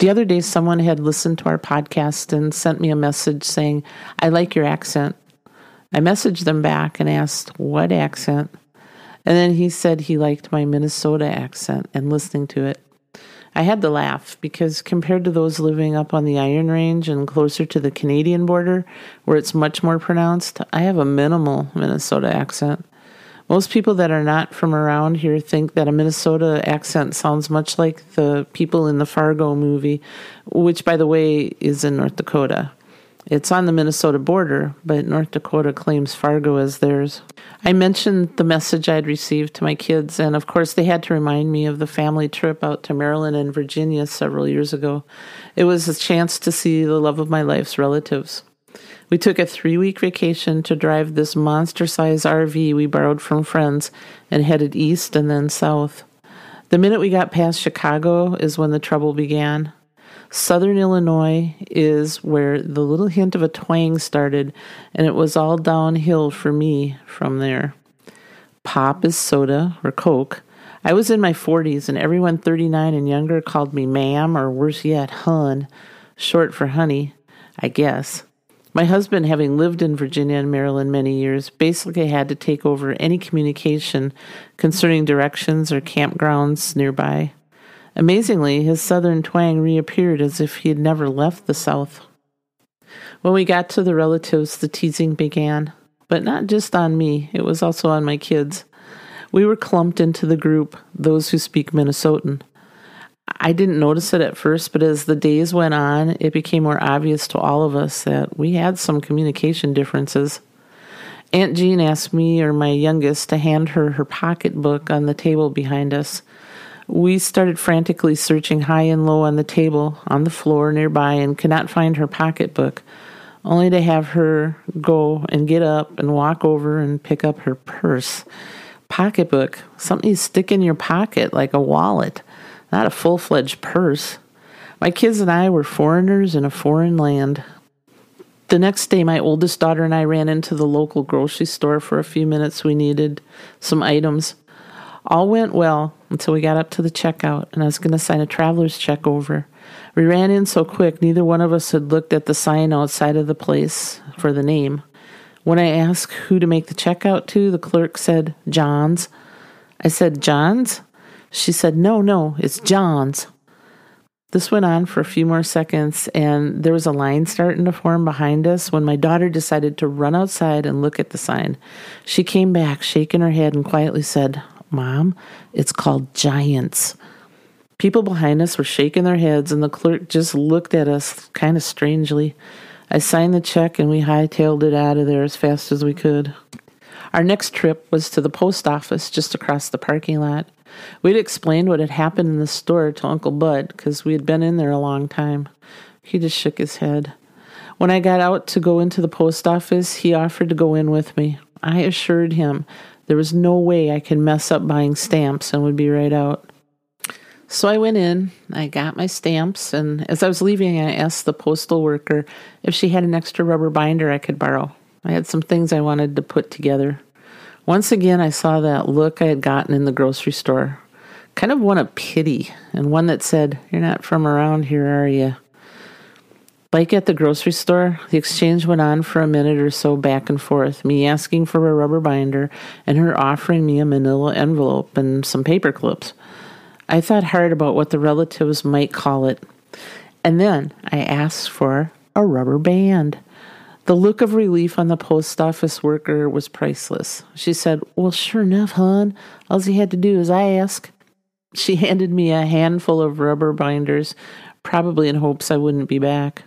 The other day, someone had listened to our podcast and sent me a message saying, "I like your accent." I messaged them back and asked, "What accent?" And then he said he liked my Minnesota accent and listening to it. I had to laugh because compared to those living up on the Iron Range and closer to the Canadian border, where it's much more pronounced, I have a minimal Minnesota accent. Most people that are not from around here think that a Minnesota accent sounds much like the people in the Fargo movie, which, by the way, is in North Dakota. It's on the Minnesota border, but North Dakota claims Fargo as theirs. I mentioned the message I'd received to my kids, and of course they had to remind me of the family trip out to Maryland and Virginia several years ago. It was a chance to see the love of my life's relatives. We took a 3-week vacation to drive this monster-sized RV we borrowed from friends and headed east and then south. The minute we got past Chicago is when the trouble began. Southern Illinois is where the little hint of a twang started, and it was all downhill for me from there. Pop is soda, or Coke. I was in my 40s, and everyone 39 and younger called me ma'am, or worse yet, hun, short for honey, I guess. My husband, having lived in Virginia and Maryland many years, basically had to take over any communication concerning directions or campgrounds nearby. Amazingly, his southern twang reappeared as if he had never left the South. When we got to the relatives, the teasing began, but not just on me, it was also on my kids. We were clumped into the group, those who speak Minnesotan. I didn't notice it at first, but as the days went on, it became more obvious to all of us that we had some communication differences. Aunt Jean asked me, or my youngest, to hand her her pocketbook on the table behind us. We started frantically searching high and low on the table, on the floor nearby, and could not find her pocketbook, only to have her go and get up and walk over and pick up her purse. Pocketbook, something you stick in your pocket like a wallet, not a full-fledged purse. My kids and I were foreigners in a foreign land. The next day, my oldest daughter and I ran into the local grocery store for a few minutes. We needed some items. All went well until we got up to the checkout, and I was going to sign a traveler's check over. We ran in so quick, neither one of us had looked at the sign outside of the place for the name. When I asked who to make the checkout to, the clerk said, "John's." I said, "John's?" She said, No, it's John's." This went on for a few more seconds, and there was a line starting to form behind us when my daughter decided to run outside and look at the sign. She came back, shaking her head, and quietly said, "Mom, it's called Giants." People behind us were shaking their heads, and the clerk just looked at us kind of strangely. I signed the check, and we hightailed it out of there as fast as we could. Our next trip was to the post office just across the parking lot. We'd explained what had happened in the store to Uncle Bud because we had been in there a long time. He just shook his head. When I got out to go into the post office, he offered to go in with me. I assured him there was no way I could mess up buying stamps and would be right out. So I went in, I got my stamps, and as I was leaving, I asked the postal worker if she had an extra rubber binder I could borrow. I had some things I wanted to put together. Once again, I saw that look I had gotten in the grocery store. Kind of one of pity, and one that said, "You're not from around here, are you?" Like at the grocery store, the exchange went on for a minute or so back and forth, me asking for a rubber binder and her offering me a manila envelope and some paper clips. I thought hard about what the relatives might call it, and then I asked for a rubber band. The look of relief on the post office worker was priceless. She said, "Well, sure enough, hon, all you had to do is ask." She handed me a handful of rubber binders, probably in hopes I wouldn't be back.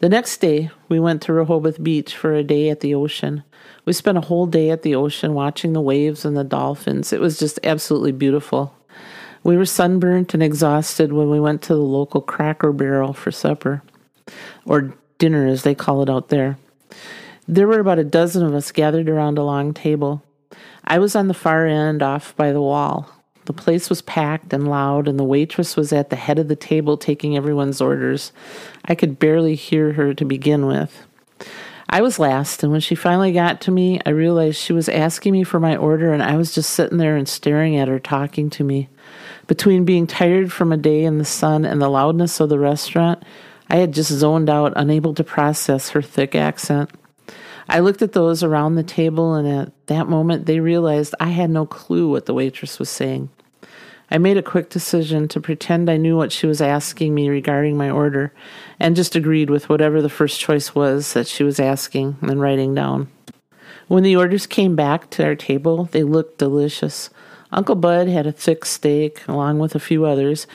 The next day, we went to Rehoboth Beach for a day at the ocean. We spent a whole day at the ocean watching the waves and the dolphins. It was just absolutely beautiful. We were sunburnt and exhausted when we went to the local Cracker Barrel for supper, or dinner as they call it out there. There were about a dozen of us gathered around a long table. I was on the far end, off by the wall. The place was packed and loud, and the waitress was at the head of the table taking everyone's orders. I could barely hear her to begin with. I was last, and when she finally got to me, I realized she was asking me for my order, and I was just sitting there and staring at her talking to me. Between being tired from a day in the sun and the loudness of the restaurant, I had just zoned out, unable to process her thick accent. I looked at those around the table, and at that moment, they realized I had no clue what the waitress was saying. I made a quick decision to pretend I knew what she was asking me regarding my order, and just agreed with whatever the first choice was that she was asking and writing down. When the orders came back to our table, they looked delicious. Uncle Bud had a thick steak, along with a few others.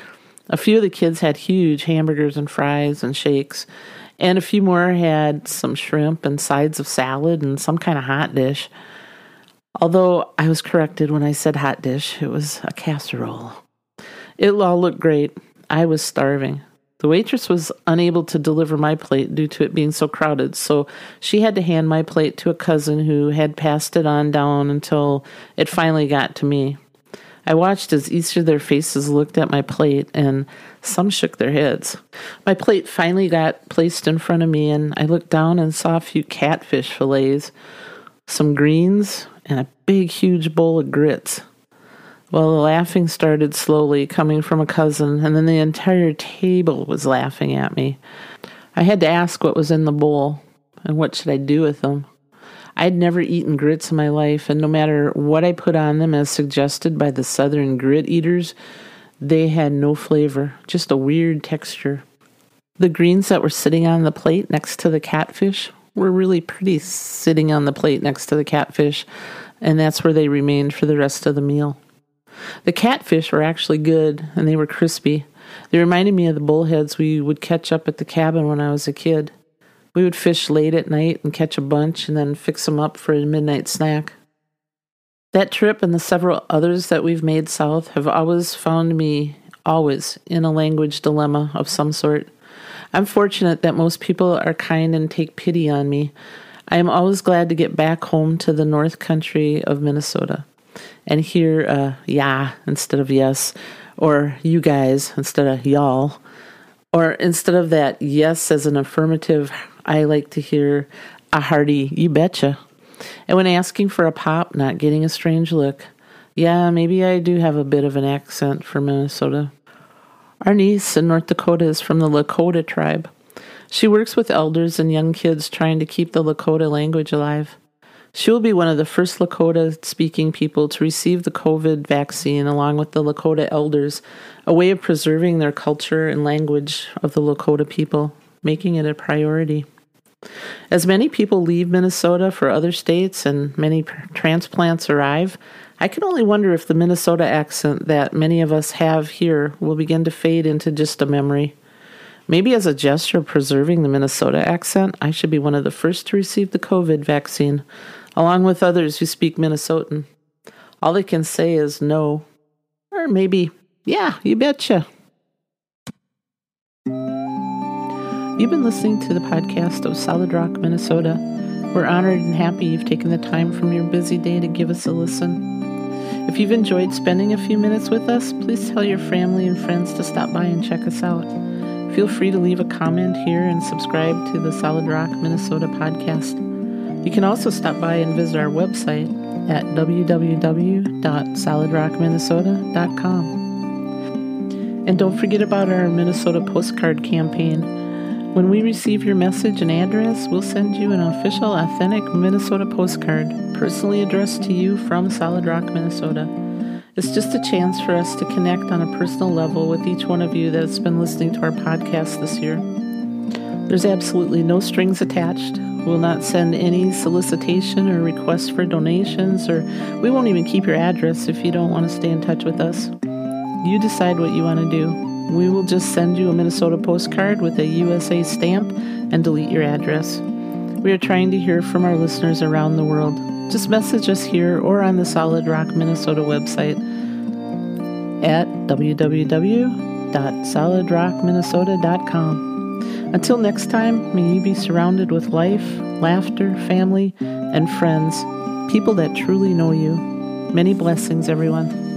A few of the kids had huge hamburgers and fries and shakes, and a few more had some shrimp and sides of salad and some kind of hot dish. Although I was corrected when I said hot dish, it was a casserole. It all looked great. I was starving. The waitress was unable to deliver my plate due to it being so crowded, so she had to hand my plate to a cousin who had passed it on down until it finally got to me. I watched as each of their faces looked at my plate, and some shook their heads. My plate finally got placed in front of me, and I looked down and saw a few catfish fillets, some greens, and a big, huge bowl of grits. Well, the laughing started slowly, coming from a cousin, and then the entire table was laughing at me. I had to ask what was in the bowl, and what should I do with them. I'd never eaten grits in my life, and no matter what I put on them, as suggested by the Southern grit eaters, they had no flavor, just a weird texture. The greens that were sitting on the plate next to the catfish were really pretty sitting on the plate next to the catfish, and that's where they remained for the rest of the meal. The catfish were actually good, and they were crispy. They reminded me of the bullheads we would catch up at the cabin when I was a kid. We would fish late at night and catch a bunch and then fix them up for a midnight snack. That trip and the several others that we've made south have always found me always in a language dilemma of some sort. I'm fortunate that most people are kind and take pity on me. I am always glad to get back home to the north country of Minnesota and hear yeah instead of yes, or you guys instead of y'all, or instead of that yes as an affirmative, I like to hear a hearty you betcha. And when asking for a pop, not getting a strange look. Yeah, maybe I do have a bit of an accent for Minnesota. Our niece in North Dakota is from the Lakota tribe. She works with elders and young kids trying to keep the Lakota language alive. She will be one of the first Lakota-speaking people to receive the COVID vaccine along with the Lakota elders, a way of preserving their culture and language of the Lakota people, making it a priority. As many people leave Minnesota for other states and many transplants arrive, I can only wonder if the Minnesota accent that many of us have here will begin to fade into just a memory. Maybe as a gesture of preserving the Minnesota accent, I should be one of the first to receive the COVID vaccine, along with others who speak Minnesotan. All they can say is no, or maybe, yeah, you betcha. You've been listening to the podcast of Solid Rock, Minnesota. We're honored and happy you've taken the time from your busy day to give us a listen. If you've enjoyed spending a few minutes with us, please tell your family and friends to stop by and check us out. Feel free to leave a comment here and subscribe to the Solid Rock Minnesota podcast. You can also stop by and visit our website at www.solidrockminnesota.com. And don't forget about our Minnesota postcard campaign. When we receive your message and address, we'll send you an official, authentic Minnesota postcard, personally addressed to you from Solid Rock, Minnesota. It's just a chance for us to connect on a personal level with each one of you that's been listening to our podcast this year. There's absolutely no strings attached. We'll not send any solicitation or requests for donations, or we won't even keep your address if you don't want to stay in touch with us. You decide what you want to do. We will just send you a Minnesota postcard with a USA stamp and delete your address. We are trying to hear from our listeners around the world. Just message us here or on the Solid Rock Minnesota website at www.solidrockminnesota.com. Until next time, may you be surrounded with life, laughter, family, and friends, people that truly know you. Many blessings, everyone.